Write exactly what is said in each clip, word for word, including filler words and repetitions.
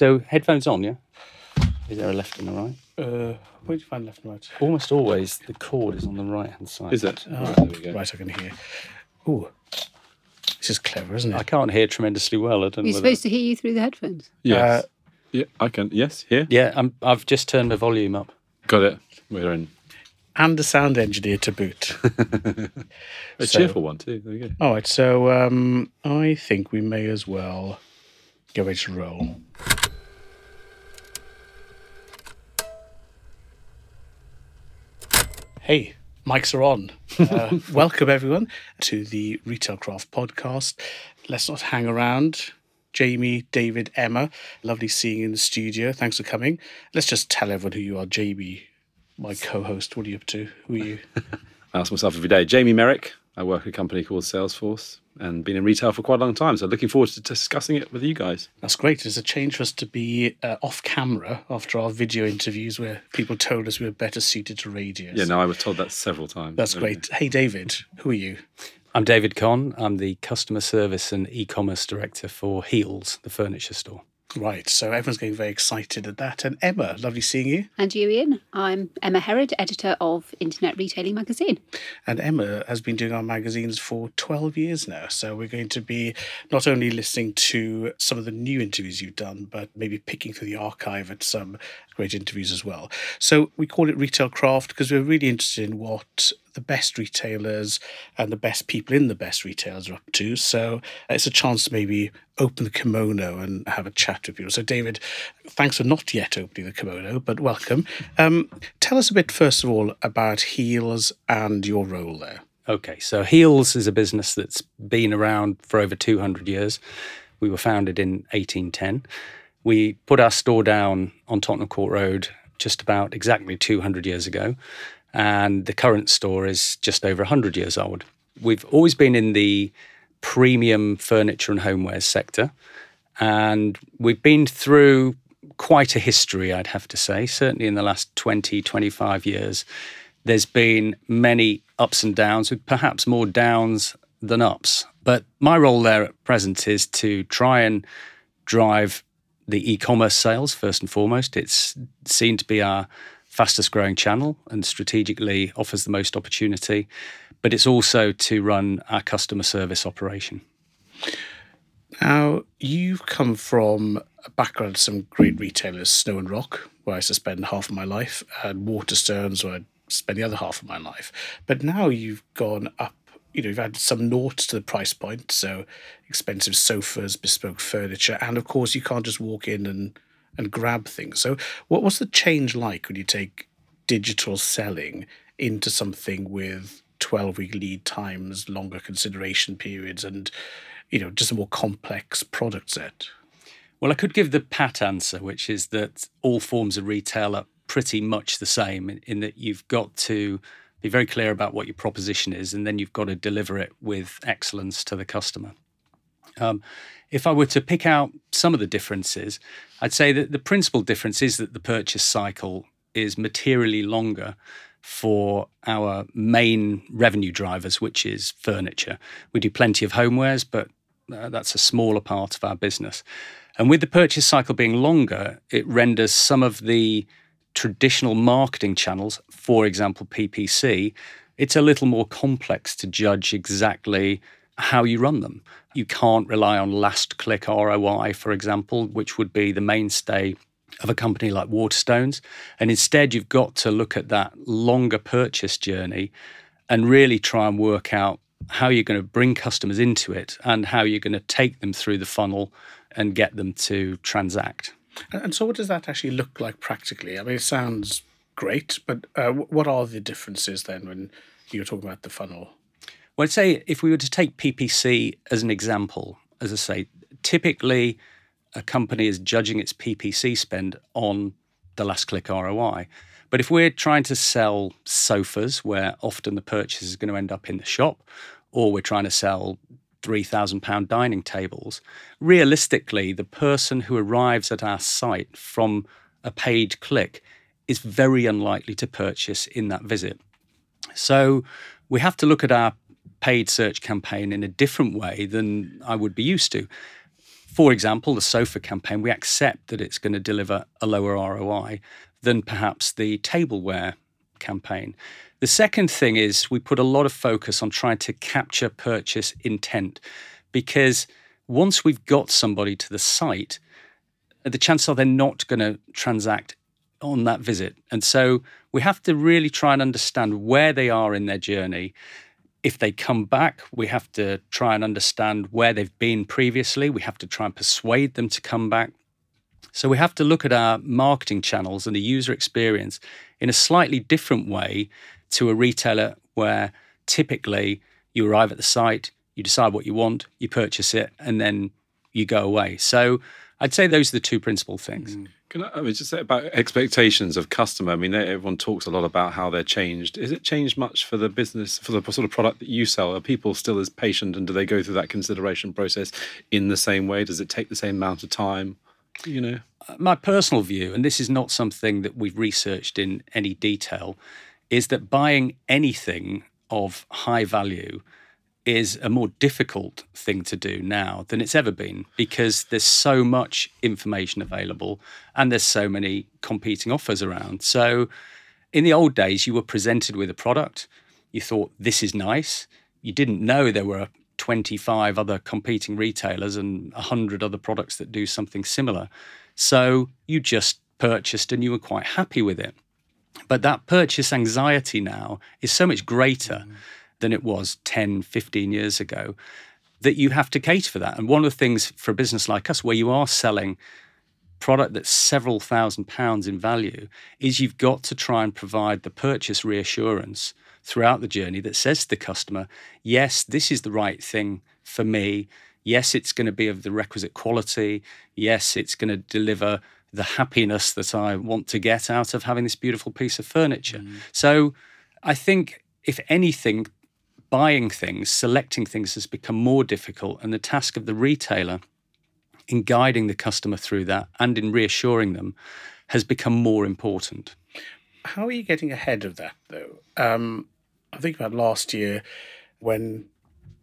so headphones on, yeah? Is there a left and a right? Uh, where do you find left and right? Almost always the cord is on the right-hand side. Is it? Oh, right, there we go. Right, I can hear. Ooh, this is clever, isn't it? I can't hear tremendously well. I don't know. You're supposed to hear you through the headphones? Yes. Uh, yeah, I can. Yes, here? Yeah, I'm, I've just turned my volume up. Got it. We're in. And a sound engineer to boot. a so, cheerful one, too. There you go. All right, so um, I think we may as well get ready to roll. Hey, mics are on. Uh, welcome, everyone, to the RetailCraft Podcast. Let's not hang around. Jamie, David, Emma, lovely seeing you in the studio. Thanks for coming. Let's just tell everyone who you are. Jamie, my co-host, what are you up to? Who are you? I ask myself every day. Jamie Merrick. I work at a company called Salesforce and been in retail for quite a long time, so looking forward to discussing it with you guys. That's great. It's a change for us to be uh, off camera after our video interviews where people told us we were better suited to radio. Yeah, no, I was told that several times. That's great. Hey, David, who are you? I'm David Kohn. I'm the Customer Service and E-commerce Director for Heals, the furniture store. Right, so everyone's getting very excited at that. And Emma, lovely seeing you. And you, Ian. I'm Emma Herrod, editor of Internet Retailing Magazine. And Emma has been doing our magazines for twelve years now. So we're going to be not only listening to some of the new interviews you've done, but maybe picking through the archive at some great interviews as well. So we call it RetailCraft because we're really interested in what the best retailers and the best people in the best retailers are up to. So it's a chance to maybe open the kimono and have a chat with people. So David, thanks for not yet opening the kimono, but welcome. Um, tell us a bit, first of all, about Heals and your role there. Okay, so Heals is a business that's been around for over two hundred years. We were founded in eighteen ten. We put our store down on Tottenham Court Road just about exactly two hundred years ago. And the current store is just over one hundred years old. We've always been in the premium furniture and homewares sector. And we've been through quite a history, I'd have to say. Certainly in the last twenty, twenty-five years, there's been many ups and downs, with perhaps more downs than ups. But my role there at present is to try and drive the e-commerce sales, first and foremost. It's seen to be our fastest growing channel and strategically offers the most opportunity, but it's also to run our customer service operation. Now, you've come from a background of some great retailers, Snow and Rock, where I used to spend half of my life, and Waterstones, where I spend the other half of my life. But now you've gone up, you know, you've added some naught to the price point, so expensive sofas, bespoke furniture, and of course you can't just walk in and and grab things. So what what's the change like when you take digital selling into something with twelve-week lead times, longer consideration periods, and, you know, just a more complex product set? Well, I could give the pat answer, which is that all forms of retail are pretty much the same in, in that you've got to be very clear about what your proposition is, and then you've got to deliver it with excellence to the customer. Um, if I were to pick out some of the differences, I'd say that the principal difference is that the purchase cycle is materially longer for our main revenue drivers, which is furniture. We do plenty of homewares, but uh, that's a smaller part of our business. And with the purchase cycle being longer, it renders some of the traditional marketing channels, for example, P P C, it's a little more complex to judge exactly how you run them. You can't rely on last click R O I, for example, which would be the mainstay of a company like Waterstones. And instead, you've got to look at that longer purchase journey and really try and work out how you're going to bring customers into it and how you're going to take them through the funnel and get them to transact. And so what does that actually look like practically? I mean, it sounds great, but uh, what are the differences then when you're talking about the funnel? Well, I'd say if we were to take P P C as an example, as I say, typically a company is judging its P P C spend on the last click R O I. But if we're trying to sell sofas, where often the purchase is going to end up in the shop, or we're trying to sell three thousand pounds dining tables, realistically, the person who arrives at our site from a paid click is very unlikely to purchase in that visit. So we have to look at our paid search campaign in a different way than I would be used to. For example, the sofa campaign, we accept that it's going to deliver a lower R O I than perhaps the tableware campaign. The second thing is we put a lot of focus on trying to capture purchase intent, because once we've got somebody to the site, the chances are they're not going to transact on that visit. And so we have to really try and understand where they are in their journey. If they come back, we have to try and understand where they've been previously. We have to try and persuade them to come back. So we have to look at our marketing channels and the user experience in a slightly different way to a retailer where typically you arrive at the site, you decide what you want, you purchase it, and then you go away. So I'd say those are the two principal things. Mm. Can I, I mean, just say about expectations of customer. I mean, everyone talks a lot about how they're changed. Is it changed much for the business, for the sort of product that you sell? Are people still as patient, and do they go through that consideration process in the same way? Does it take the same amount of time? You know, my personal view, and this is not something that we've researched in any detail, is that buying anything of high value is a more difficult thing to do now than it's ever been, because there's so much information available and there's so many competing offers around. So in the old days, you were presented with a product, you thought, this is nice. You didn't know there were twenty-five other competing retailers and one hundred other products that do something similar. So you just purchased and you were quite happy with it. But that purchase anxiety now is so much greater mm. than it was ten, fifteen years ago, that you have to cater for that. And one of the things for a business like us, where you are selling product that's several thousand pounds in value, is you've got to try and provide the purchase reassurance throughout the journey that says to the customer, yes, this is the right thing for me. Yes, it's going to be of the requisite quality. Yes, it's going to deliver the happiness that I want to get out of having this beautiful piece of furniture. Mm. So I think, if anything, buying things, selecting things has become more difficult, and the task of the retailer in guiding the customer through that and in reassuring them has become more important. How are you getting ahead of that, though? Um, I think about last year when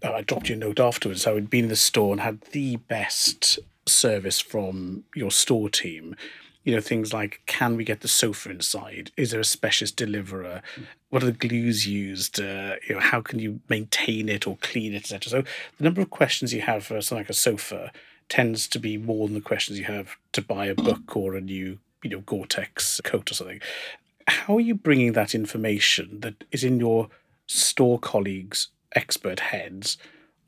uh, I dropped you a note afterwards. I had been in the store and had the best service from your store team. You know, things like, can we get the sofa inside? Is there a specialist deliverer? What are the glues used? Uh, you know, how can you maintain it or clean it, et cetera. So the number of questions you have for something like a sofa tends to be more than the questions you have to buy a book or a new, you know, Gore-Tex coat or something. How are you bringing that information that is in your store colleagues' expert heads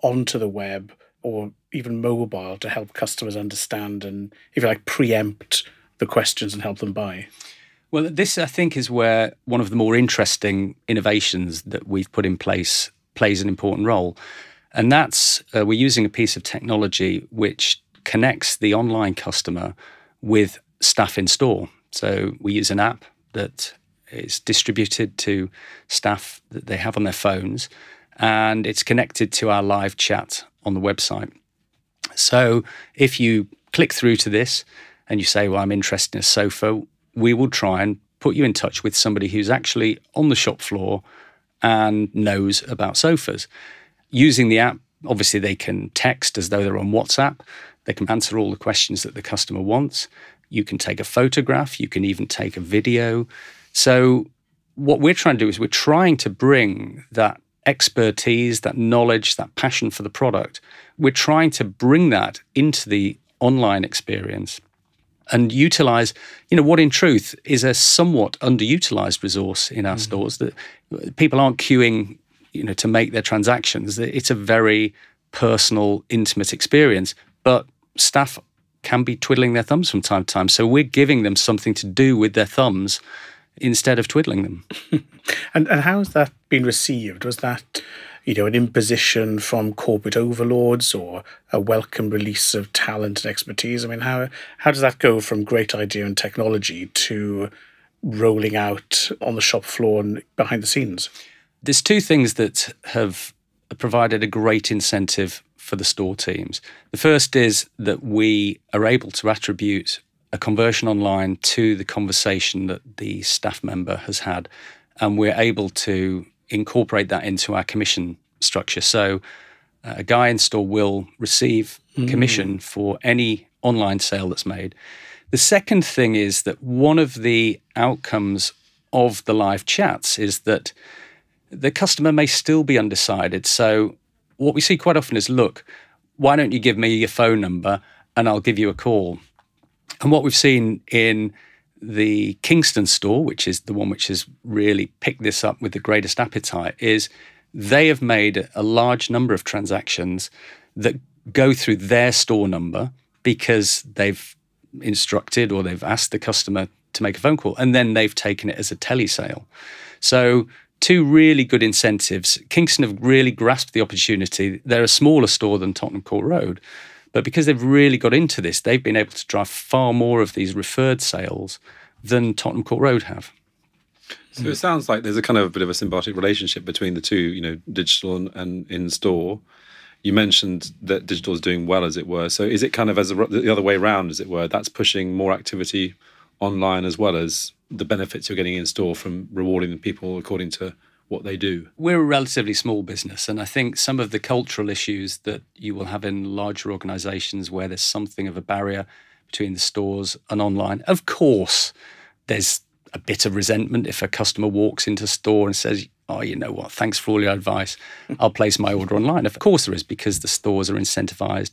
onto the web or even mobile to help customers understand and, if you like, preempt the questions and help them buy? Well, this, I think, is where one of the more interesting innovations that we've put in place plays an important role. And that's, uh, we're using a piece of technology which connects the online customer with staff in store. So we use an app that is distributed to staff that they have on their phones, and it's connected to our live chat on the website. So if you click through to this and you say, well, I'm interested in a sofa, we will try and put you in touch with somebody who's actually on the shop floor and knows about sofas. Using the app, obviously they can text as though they're on WhatsApp. They can answer all the questions that the customer wants. You can take a photograph, you can even take a video. So what we're trying to do is we're trying to bring that expertise, that knowledge, that passion for the product, we're trying to bring that into the online experience and utilize, you know, what in truth is a somewhat underutilized resource in our mm-hmm. stores, that people aren't queuing, you know, to make their transactions. It's a very personal, intimate experience, but staff can be twiddling their thumbs from time to time. So we're giving them something to do with their thumbs instead of twiddling them. and, and how has that been received? Was that, you know, an imposition from corporate overlords or a welcome release of talent and expertise? I mean, how how does that go from great idea and technology to rolling out on the shop floor and behind the scenes? There's two things that have provided a great incentive for the store teams. The first is that we are able to attribute a conversion online to the conversation that the staff member has had, and we're able to incorporate that into our commission structure. So a guy in store will receive mm. commission for any online sale that's made. The second thing is that one of the outcomes of the live chats is that the customer may still be undecided. So what we see quite often is, look, why don't you give me your phone number and I'll give you a call? And what we've seen in the Kingston store, which is the one which has really picked this up with the greatest appetite, is they have made a large number of transactions that go through their store number because they've instructed or they've asked the customer to make a phone call, and then they've taken it as a telesale. So two really good incentives. Kingston have really grasped the opportunity. They're a smaller store than Tottenham Court Road, but because they've really got into this, they've been able to drive far more of these referred sales than Tottenham Court Road have. So it sounds like there's a kind of a bit of a symbiotic relationship between the two, you know, digital and, and in-store. You mentioned that digital is doing well, as it were. So is it kind of as a, the other way around, as it were, that's pushing more activity online as well as the benefits you're getting in store from rewarding the people according to what they do? We're a relatively small business, and I think some of the cultural issues that you will have in larger organisations where there's something of a barrier between the stores and online. Of course, there's a bit of resentment if a customer walks into a store and says, oh, you know what, thanks for all your advice, I'll place my order online. Of course there is, because the stores are incentivised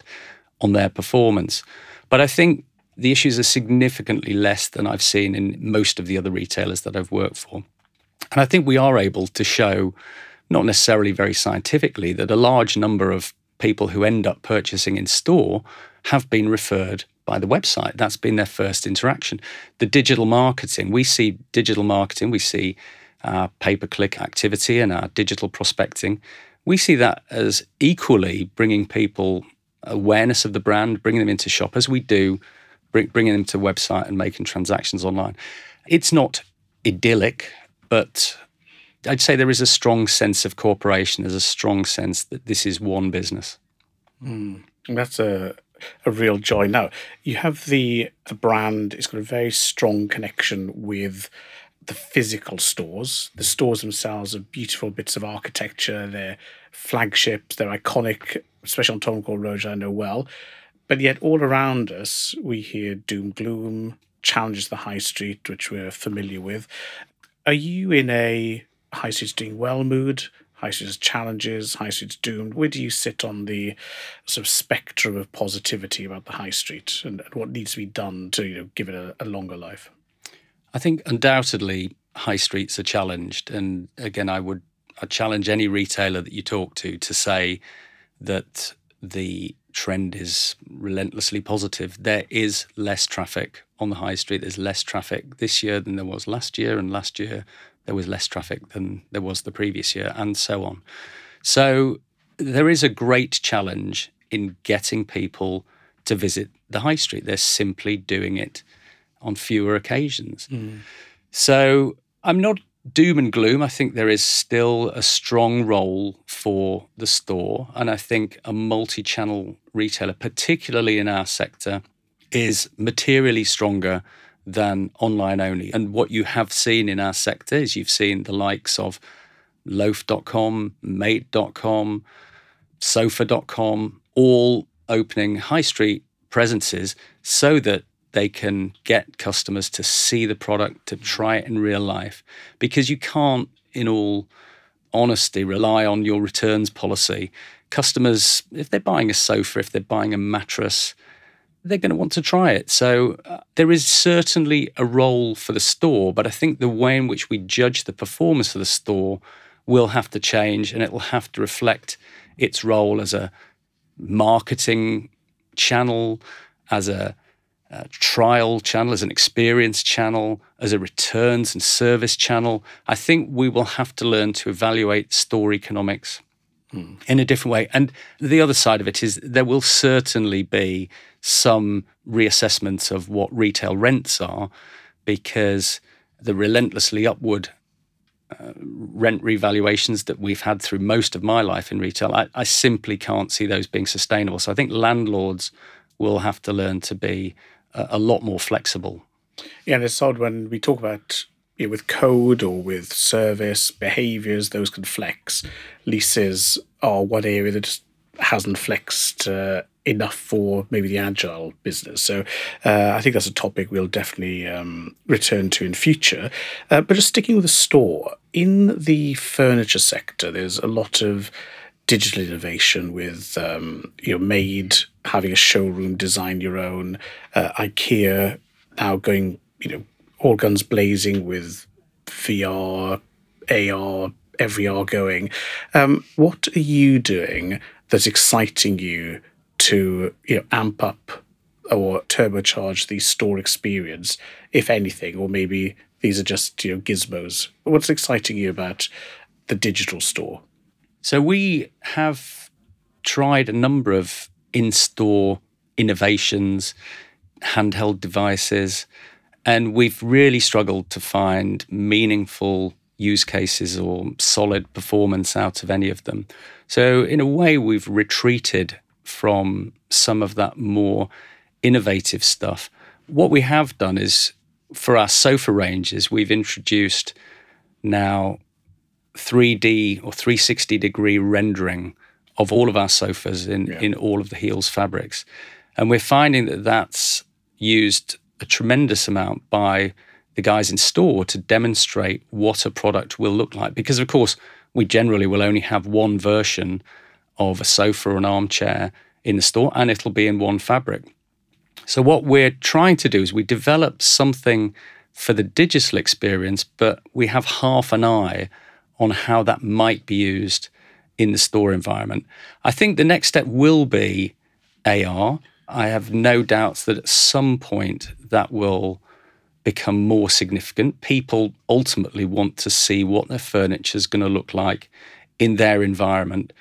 on their performance. But I think the issues are significantly less than I've seen in most of the other retailers that I've worked for. And I think we are able to show, not necessarily very scientifically, that a large number of people who end up purchasing in store have been referred by the website. That's been their first interaction. The digital marketing, we see digital marketing, we see our pay-per-click activity and our digital prospecting. We see that as equally bringing people awareness of the brand, bringing them into shop, as we do bring, bringing them to website and making transactions online. It's not idyllic, but I'd say there is a strong sense of cooperation. There's a strong sense that this is one business. Mm, that's a... a real joy. Now, you have the, the brand, it's got a very strong connection with the physical stores. The stores themselves are beautiful bits of architecture, they're flagships, they're iconic, especially on Tottenham Court Road, I know well. But yet all around us, we hear doom, gloom, challenges to the high street, which we're familiar with. Are you in a high street's doing well mood? High street's challenges, high street's doomed? Where do you sit on the sort of spectrum of positivity about the high street, and what needs to be done to, you know, give it a, a longer life? I think undoubtedly high streets are challenged. And again, I would I challenge any retailer that you talk to to say that the trend is relentlessly positive. There is less traffic on the high street. There's less traffic this year than there was last year, and last year there was less traffic than there was the previous year, and so on. So there is a great challenge in getting people to visit the high street. They're simply doing it on fewer occasions. Mm. So I'm not doom and gloom. I think there is still a strong role for the store. And I think a multi-channel retailer, particularly in our sector, is materially stronger than online only. And what you have seen in our sector is you've seen the likes of loaf dot com, mate dot com, sofa dot com, all opening high street presences so that they can get customers to see the product, to try it in real life. Because you can't, in all honesty, rely on your returns policy. Customers, if they're buying a sofa, if they're buying a mattress, they're going to want to try it. So uh, there is certainly a role for the store, but I think the way in which we judge the performance of the store will have to change, and it will have to reflect its role as a marketing channel, as a, a trial channel, as an experience channel, as a returns and service channel. I think we will have to learn to evaluate store economics mm. in a different way. And the other side of it is there will certainly be some reassessment of what retail rents are, because the relentlessly upward uh, rent revaluations that we've had through most of my life in retail, I, I simply can't see those being sustainable. So I think landlords will have to learn to be a, a lot more flexible. Yeah, and it's odd when we talk about, you know, with code or with service, behaviours, those can flex. Leases are one area that hasn't flexed uh, enough for maybe the agile business. So uh, I think that's a topic we'll definitely um, return to in future. Uh, but just sticking with the store, in the furniture sector, there's a lot of digital innovation with um, you know, Made having a showroom, design your own, uh, IKEA now going, you know, all guns blazing with V R, A R, every R going. Um, what are you doing that's exciting you to, you know, amp up or turbocharge the store experience, if anything? Or maybe these are just, you know, gizmos. What's exciting you about the digital store? So we have tried a number of in-store innovations, handheld devices, and we've really struggled to find meaningful use cases or solid performance out of any of them. So in a way, we've retreated from some of that more innovative stuff. What we have done is, for our sofa ranges, we've introduced now three D or three sixty degree rendering of all of our sofas in, yeah. in all of the Heals fabrics. And we're finding that that's used a tremendous amount by the guys in store to demonstrate what a product will look like. Because, of course, we generally will only have one version of a sofa or an armchair in the store, and it'll be in one fabric. So what we're trying to do is we develop something for the digital experience, but we have half an eye on how that might be used in the store environment. I think the next step will be A R. I have no doubts that at some point that will become more significant. People ultimately want to see what their furniture is going to look like in their environment.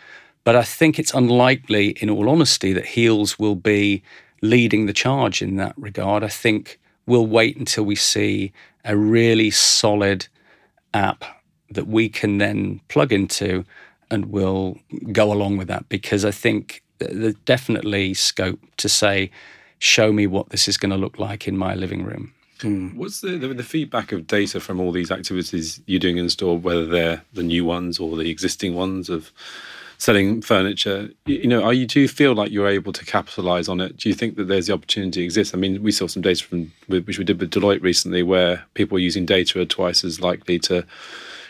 But I think it's unlikely, in all honesty, that Heals will be leading the charge in that regard. I think we'll wait until we see a really solid app that we can then plug into, and we'll go along with that, because I think there's definitely scope to say, show me what this is going to look like in my living room. Mm. What's the, the the feedback of data from all these activities you're doing in store, whether they're the new ones or the existing ones of selling furniture? You, you know, are you do you feel like you're able to capitalise on it? Do you think that there's the opportunity that exists? I mean, we saw some data from which we did with Deloitte recently, where people using data are twice as likely to,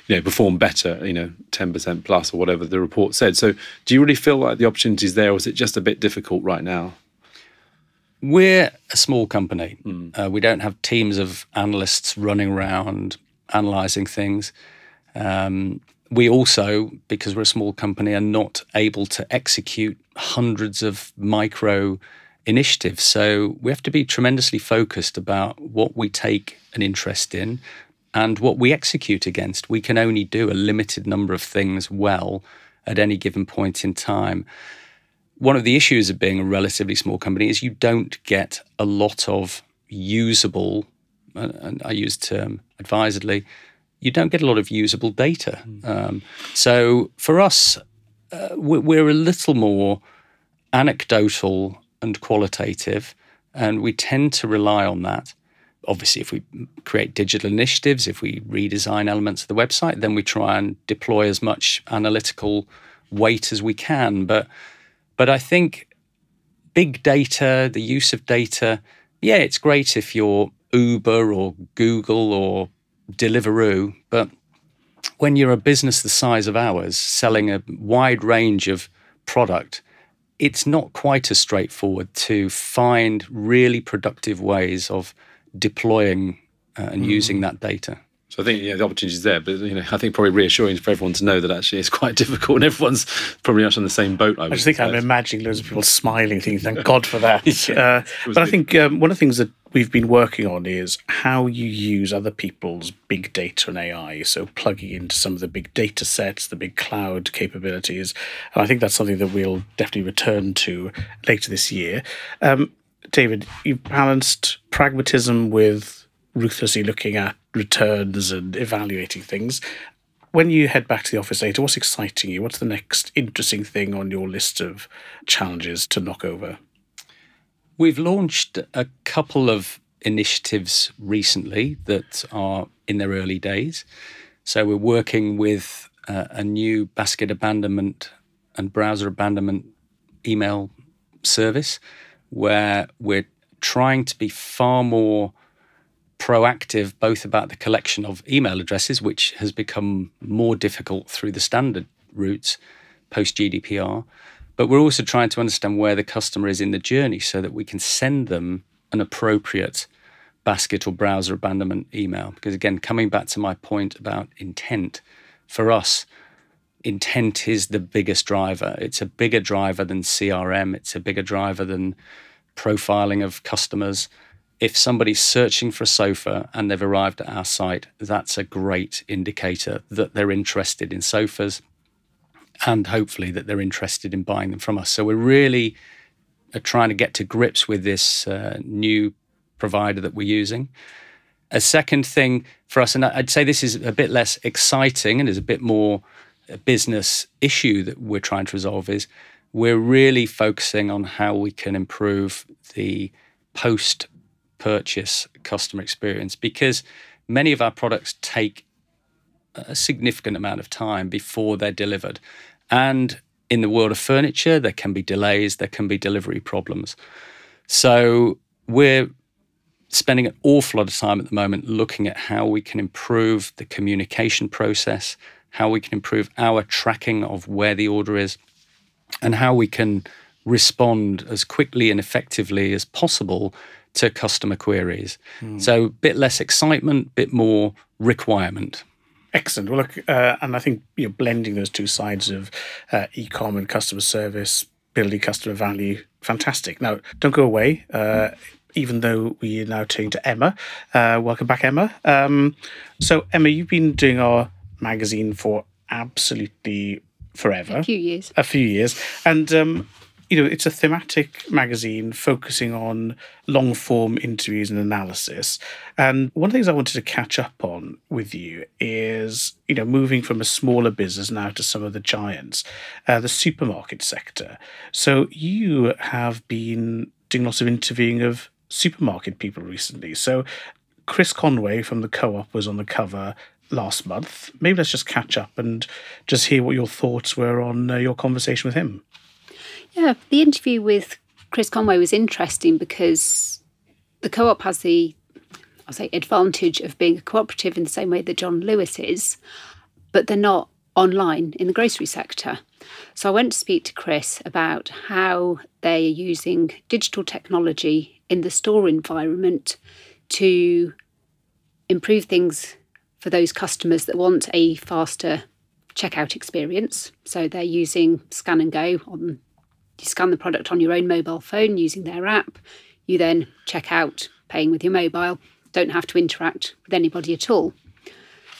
you know, perform better, you know, ten percent plus or whatever the report said. So, do you really feel like the opportunity's there, or is it just a bit difficult right now? We're a small company. Mm. Uh, we don't have teams of analysts running around analysing things. Um, we also, because we're a small company, are not able to execute hundreds of micro initiatives. So we have to be tremendously focused about what we take an interest in and what we execute against. We can only do a limited number of things well at any given point in time. One of the issues of being a relatively small company is you don't get a lot of usable, and I use the term advisedly, you don't get a lot of usable data. Mm. Um, so for us, uh, we're a little more anecdotal and qualitative, and we tend to rely on that. Obviously, if we create digital initiatives, if we redesign elements of the website, then we try and deploy as much analytical weight as we can. But But I think big data, the use of data, yeah, it's great if you're Uber or Google or Deliveroo, but when you're a business the size of ours, selling a wide range of product, it's not quite as straightforward to find really productive ways of deploying uh, and mm. using that data. So I think, yeah, the opportunity is there, but you know, I think probably reassuring for everyone to know that actually it's quite difficult, and everyone's probably much on the same boat. I, I just think I'm imagining loads of people smiling, thinking, "Thank God for that." yeah, uh, but I think um, one of the things that we've been working on is how you use other people's big data and A I. So plugging into some of the big data sets, the big cloud capabilities, and I think that's something that we'll definitely return to later this year. Um, David, you've balanced pragmatism with ruthlessly looking at returns and evaluating things. When you head back to the office later, what's exciting you? What's the next interesting thing on your list of challenges to knock over? We've launched a couple of initiatives recently that are in their early days. So we're working with uh, a new basket abandonment and browser abandonment email service where we're trying to be far more proactive both about the collection of email addresses, which has become more difficult through the standard routes post-G D P R, but we're also trying to understand where the customer is in the journey so that we can send them an appropriate basket or browser abandonment email. Because again, coming back to my point about intent, for us, intent is the biggest driver. It's a bigger driver than C R M. It's a bigger driver than profiling of customers. If somebody's searching for a sofa and they've arrived at our site, that's a great indicator that they're interested in sofas and hopefully that they're interested in buying them from us. So we're really trying to get to grips with this uh, new provider that we're using. A second thing for us, and I'd say this is a bit less exciting and is a bit more a business issue that we're trying to resolve, is we're really focusing on how we can improve the post-purchase customer experience, because many of our products take a significant amount of time before they're delivered. And in the world of furniture, there can be delays, there can be delivery problems. So we're spending an awful lot of time at the moment looking at how we can improve the communication process, how we can improve our tracking of where the order is, and how we can respond as quickly and effectively as possible to customer queries. Mm. So a bit less excitement, a bit more requirement. Excellent. Well, look, uh, and I think you know, blending those two sides of uh, e-com and customer service, building customer value, fantastic. Now, don't go away, uh, mm. even though we are now turning to Emma. Uh, welcome back, Emma. Um, so, Emma, you've been doing our magazine for absolutely forever. A few years. A few years. And, um, you know, it's a thematic magazine focusing on long-form interviews and analysis. And one of the things I wanted to catch up on with you is, you know, moving from a smaller business now to some of the giants, uh, the supermarket sector. So you have been doing lots of interviewing of supermarket people recently. So Chris Conway from the Co-op was on the cover last month. Maybe let's just catch up and just hear what your thoughts were on uh, your conversation with him. Yeah, the interview with Chris Conway was interesting because the Co-op has the, I'll say, advantage of being a cooperative in the same way that John Lewis is, but they're not online in the grocery sector. So I went to speak to Chris about how they are using digital technology in the store environment to improve things for those customers that want a faster checkout experience. So they're using Scan and Go. On, you scan the product on your own mobile phone using their app. You then check out, paying with your mobile. Don't have to interact with anybody at all.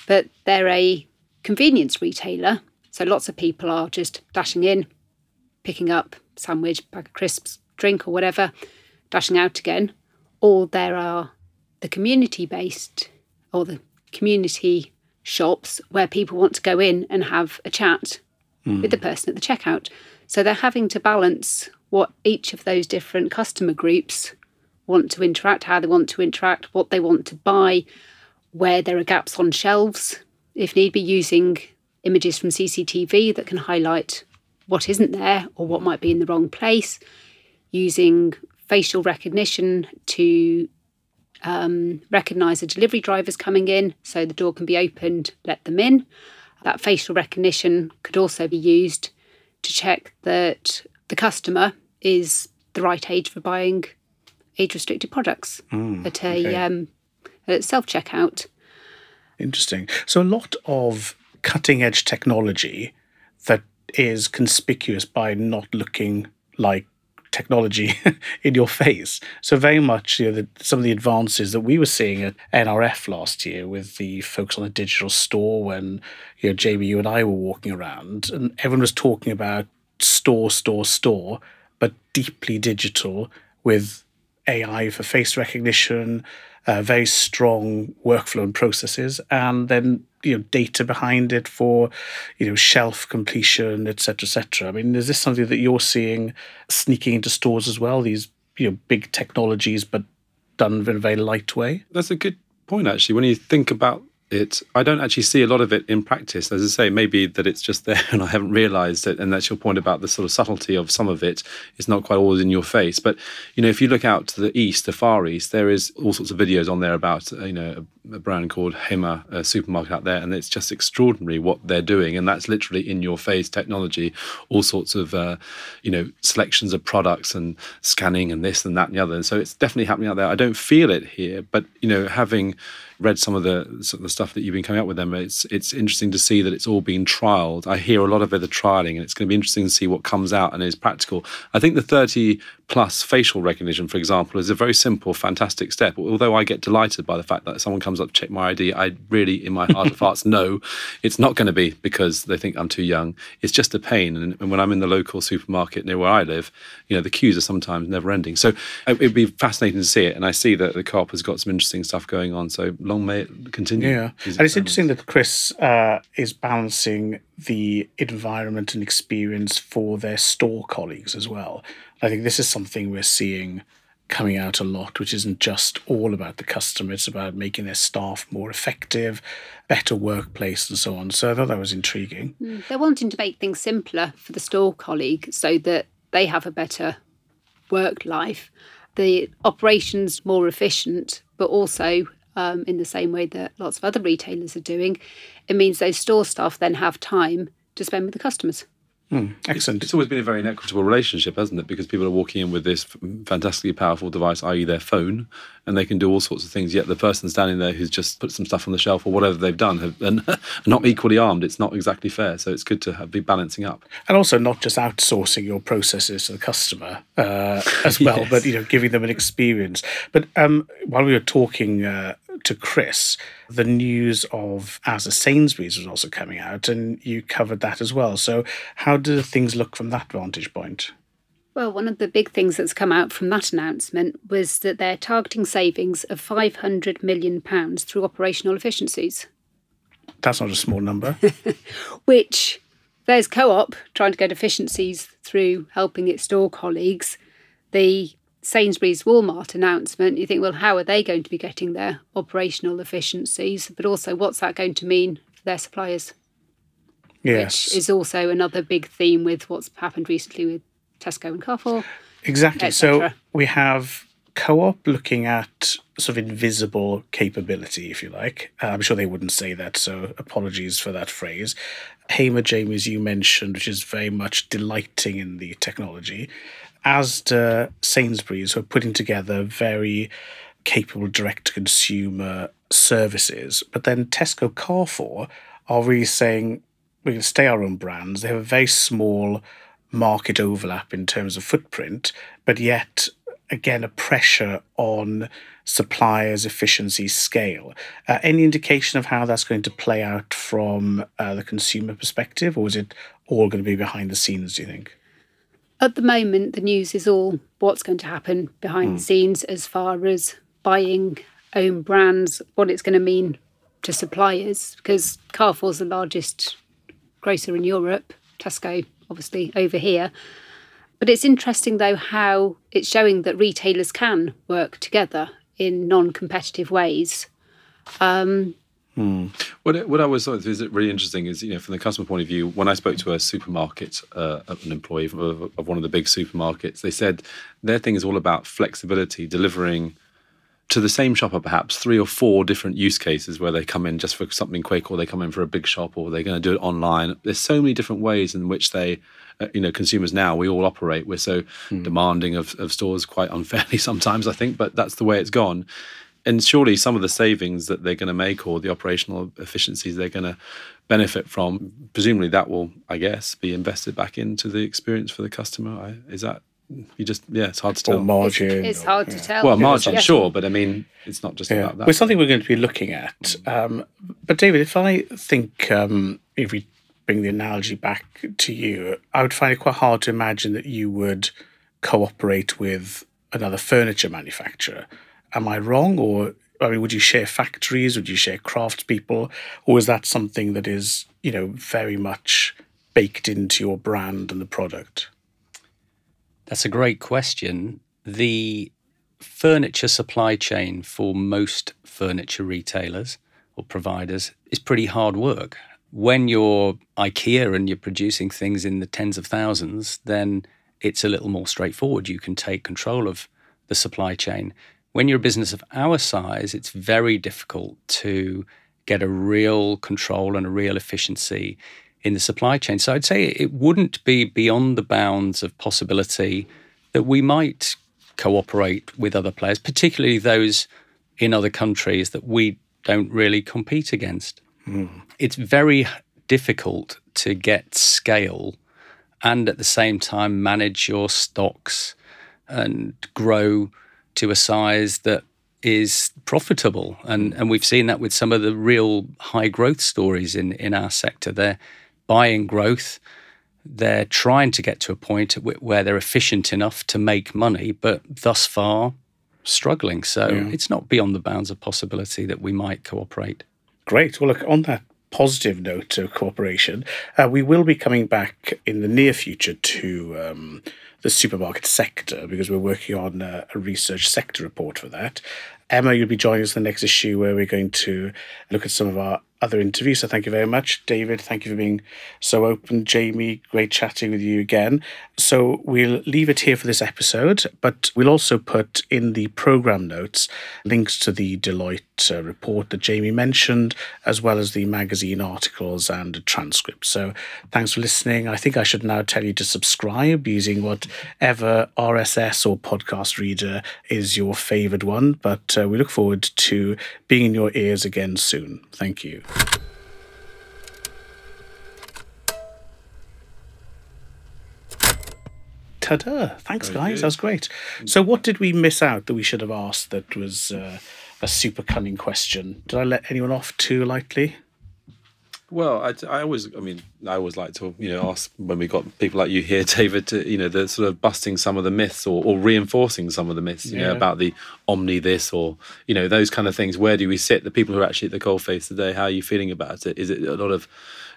But they're a convenience retailer. So lots of people are just dashing in, picking up sandwich, bag of crisps, drink or whatever, dashing out again. Or there are the community-based or the community shops where people want to go in and have a chat mm. with the person at the checkout. So they're having to balance what each of those different customer groups want to interact, how they want to interact, what they want to buy, where there are gaps on shelves, if need be, using images from C C T V that can highlight what isn't there or what might be in the wrong place, using facial recognition to Um, recognise a delivery driver's coming in, so the door can be opened, let them in. That facial recognition could also be used to check that the customer is the right age for buying age-restricted products mm, at a okay. um, at self-checkout. Interesting. So a lot of cutting-edge technology that is conspicuous by not looking like technology in your face. So very much, you know, the, some of the advances that we were seeing at N R F last year with the focus on the digital store when, you know, Jamie, you and I were walking around and everyone was talking about store, store, store, but deeply digital with A I for face recognition, uh, very strong workflow and processes, and then, you know, data behind it for, you know, shelf completion, et cetera, et cetera. I mean, is this something that you're seeing sneaking into stores as well, these, you know, big technologies, but done in a very light way? That's a good point, actually. When you think about it, I don't actually see a lot of it in practice. As I say, maybe that it's just there and I haven't realised it. And that's your point about the sort of subtlety of some of it. It's not quite always in your face. But, you know, if you look out to the east, the Far East, there is all sorts of videos on there about, you know, a brand called Hema, a supermarket out there. And it's just extraordinary what they're doing. And that's literally in your face technology, all sorts of, uh, you know, selections of products and scanning and this and that and the other. And so it's definitely happening out there. I don't feel it here. But, you know, having read some of the sort of the stuff that you've been coming up with, Emma, it's it's interesting to see that it's all been trialled. I hear a lot of it, the trialling, and it's going to be interesting to see what comes out and is practical. I think the thirty plus facial recognition, for example, is a very simple, fantastic step. Although I get delighted by the fact that someone comes up to check my I D, I really, in my heart of hearts, know it's not going to be because they think I'm too young. It's just a pain. And, and when I'm in the local supermarket near where I live, you know, the queues are sometimes never ending. So it would be fascinating to see it. And I see that the Co-op has got some interesting stuff going on. So long may it continue. Yeah. And it's interesting that Chris uh, is balancing the environment and experience for their store colleagues as well. I think this is something we're seeing coming out a lot, which isn't just all about the customer. It's about making their staff more effective, better workplace and so on. So I thought that was intriguing. Mm, they're wanting to make things simpler for the store colleague so that they have a better work life. The operations more efficient, but also um, in the same way that lots of other retailers are doing, it means those store staff then have time to spend with the customers. Hmm, excellent. It's, it's always been a very inequitable relationship, hasn't it? Because people are walking in with this fantastically powerful device, that is their phone, and they can do all sorts of things, yet the person standing there who's just put some stuff on the shelf or whatever they've done have, and are not equally armed. It's not exactly fair. So it's good to have, be balancing up. And also not just outsourcing your processes to the customer uh, as well, yes. But, you know, giving them an experience. But um, while we were talking uh, to Chris, the news of Asda Sainsbury's was also coming out, and you covered that as well. So how do things look from that vantage point? Well, one of the big things that's come out from that announcement was that they're targeting savings of five hundred million pounds through operational efficiencies. That's not a small number. Which, there's Co-op trying to get efficiencies through helping its store colleagues. The Sainsbury's Walmart announcement, you think, well, how are they going to be getting their operational efficiencies? But also, what's that going to mean for their suppliers? Yes. Which is also another big theme with what's happened recently with Tesco and Carrefour. Exactly. So we have Co-op looking at sort of invisible capability, if you like. Uh, I'm sure they wouldn't say that, so apologies for that phrase. Hema, Jamie, as you mentioned, which is very much delighting in the technology. Asda, Sainsbury's, who are putting together very capable direct-to-consumer services. But then Tesco, Carrefour are really saying, we're going to stay our own brands. They have a very small market overlap in terms of footprint, but yet, again, a pressure on suppliers' efficiency scale. Uh, any indication of how that's going to play out from uh, the consumer perspective, or is it all going to be behind the scenes, do you think? At the moment, the news is all what's going to happen behind mm. the scenes as far as buying own brands, what it's going to mean to suppliers, because Carrefour's the largest grocer in Europe, Tesco obviously over here. But it's interesting, though, how it's showing that retailers can work together in non-competitive ways. Um Hmm. What, what I was thought is really interesting is, you know, from the customer point of view, when I spoke to a supermarket, uh, an employee of, of one of the big supermarkets, they said their thing is all about flexibility, delivering to the same shopper perhaps three or four different use cases where they come in just for something quick, or they come in for a big shop, or they're going to do it online. There's so many different ways in which they, uh, you know, consumers now, we all operate. We're so mm. demanding of, of stores quite unfairly sometimes, I think, but that's the way it's gone. And surely some of the savings that they're going to make or the operational efficiencies they're going to benefit from, presumably that will, I guess, be invested back into the experience for the customer. Is that, you just, yeah, it's hard to tell. Or margin. It's hard to tell. Well, margin, yeah. Sure, but I mean, it's not just yeah. about that. Well, it's something we're going to be looking at. Um, but David, if I think, um, if we bring the analogy back to you, I would find it quite hard to imagine that you would cooperate with another furniture manufacturer. Am I wrong? Or, I mean, would you share factories? Would you share craftspeople? Or is that something that is, you know, very much baked into your brand and the product? That's a great question. The furniture supply chain for most furniture retailers or providers is pretty hard work. When you're IKEA and you're producing things in the tens of thousands, then it's a little more straightforward. You can take control of the supply chain. When you're a business of our size, it's very difficult to get a real control and a real efficiency in the supply chain. So I'd say it wouldn't be beyond the bounds of possibility that we might cooperate with other players, particularly those in other countries that we don't really compete against. Mm. It's very difficult to get scale and at the same time manage your stocks and grow to a size that is profitable. And, and we've seen that with some of the real high growth stories in, in our sector. They're buying growth. They're trying to get to a point where they're efficient enough to make money, but thus far struggling. So yeah. It's not beyond the bounds of possibility that we might cooperate. Great. Well, look, on that positive note of cooperation, uh, we will be coming back in the near future to um, the supermarket sector because we're working on a, a research sector report for that. Emma, you'll be joining us in the next issue where we're going to look at some of our other interviews. So thank you very much. David, thank you for being so open. Jamie, great chatting with you again. So we'll leave it here for this episode, but we'll also put in the programme notes links to the Deloitte uh, report that Jamie mentioned, as well as the magazine articles and a transcript. So thanks for listening. I think I should now tell you to subscribe using whatever R S S or podcast reader is your favoured one, but uh, we look forward to being in your ears again soon. Thank you. Ta-da! Thanks, very guys. Good. That was great. So what did we miss out that we should have asked that was uh, a super cunning question? Did I let anyone off too lightly? Well, I, I always, I mean, I always like to, you know, ask when we got people like you here, David, to, you know, the sort of busting some of the myths or, or reinforcing some of the myths, you yeah. know, about the omni this or, you know, those kind of things. Where do we sit? The people who are actually at the coalface today, how are you feeling about it? Is it a lot of,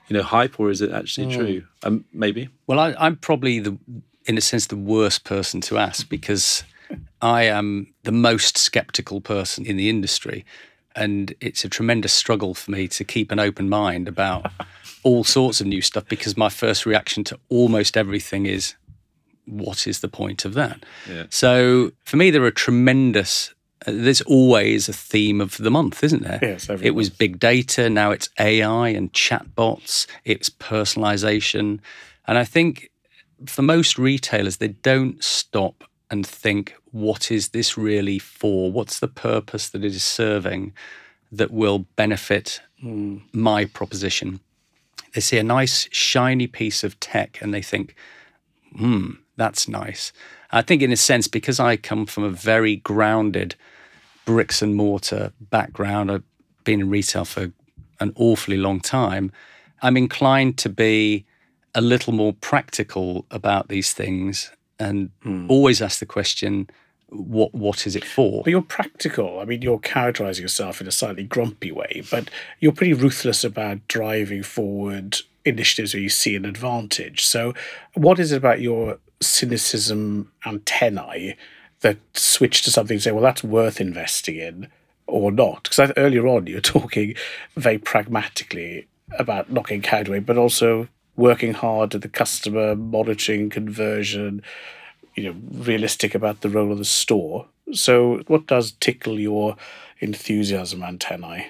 you know, hype or is it actually oh. true? Um, maybe. Well, I, I'm probably, the, in a sense, the worst person to ask because I am the most sceptical person in the industry. And it's a tremendous struggle for me to keep an open mind about all sorts of new stuff because my first reaction to almost everything is, what is the point of that? Yeah. So for me, there are tremendous, uh, there's always a theme of the month, isn't there? Yes, it was big data, now it's A I and chatbots, it's personalization. And I think for most retailers, they don't stop and think, what is this really for? What's the purpose that it is serving that will benefit mm. my proposition? They see a nice, shiny piece of tech and they think, hmm, that's nice. I think in a sense, because I come from a very grounded bricks and mortar background, I've been in retail for an awfully long time, I'm inclined to be a little more practical about these things and mm. always ask the question, what what is it for? But you're practical. I mean, you're characterising yourself in a slightly grumpy way, but you're pretty ruthless about driving forward initiatives where you see an advantage. So what is it about your cynicism antennae that switch to something and say, well, that's worth investing in or not? Because earlier on, you were talking very pragmatically about not getting carried away, but also working hard at the customer, monitoring conversion, you know, realistic about the role of the store. So what does tickle your enthusiasm antennae?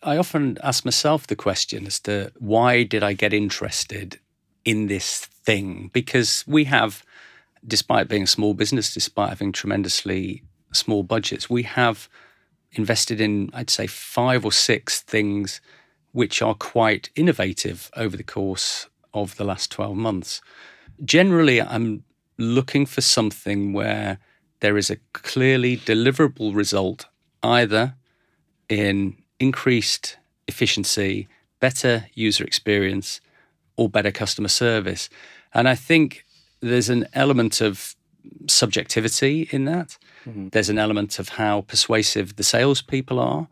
I often ask myself the question as to why did I get interested in this thing? Because we have, despite being a small business, despite having tremendously small budgets, we have invested in, I'd say, five or six things which are quite innovative over the course of the last twelve months. Generally, I'm looking for something where there is a clearly deliverable result, either in increased efficiency, better user experience, or better customer service. And I think there's an element of subjectivity in that. Mm-hmm. There's an element of how persuasive the salespeople are,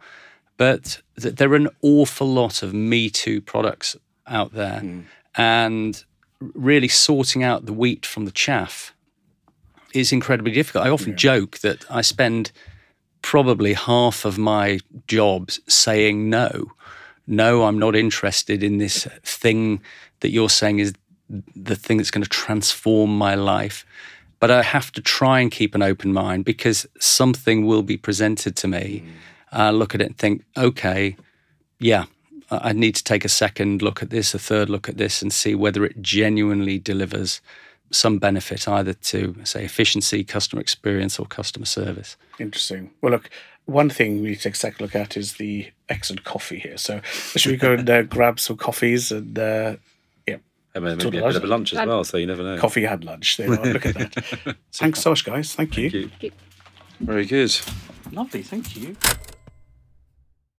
but th- there are an awful lot of Me Too products out there. Mm. And really sorting out the wheat from the chaff is incredibly difficult. I often yeah. joke that I spend probably half of my jobs saying no. No, I'm not interested in this thing that you're saying is the thing that's going to transform my life. But I have to try and keep an open mind because something will be presented to me. I mm. uh, look at it and think, okay, yeah, I need to take a second look at this, a third look at this, and see whether it genuinely delivers some benefit either to, say, efficiency, customer experience, or customer service. Interesting. Well, look, one thing we need to take a second look at is the excellent coffee here. So should we go and uh, grab some coffees and... Uh, I mean, maybe a bit of a lunch as well, so you never know. Coffee had lunch. There, look at that. Thanks so much, guys. Thank you. Thank you. Very good. Lovely. Thank you.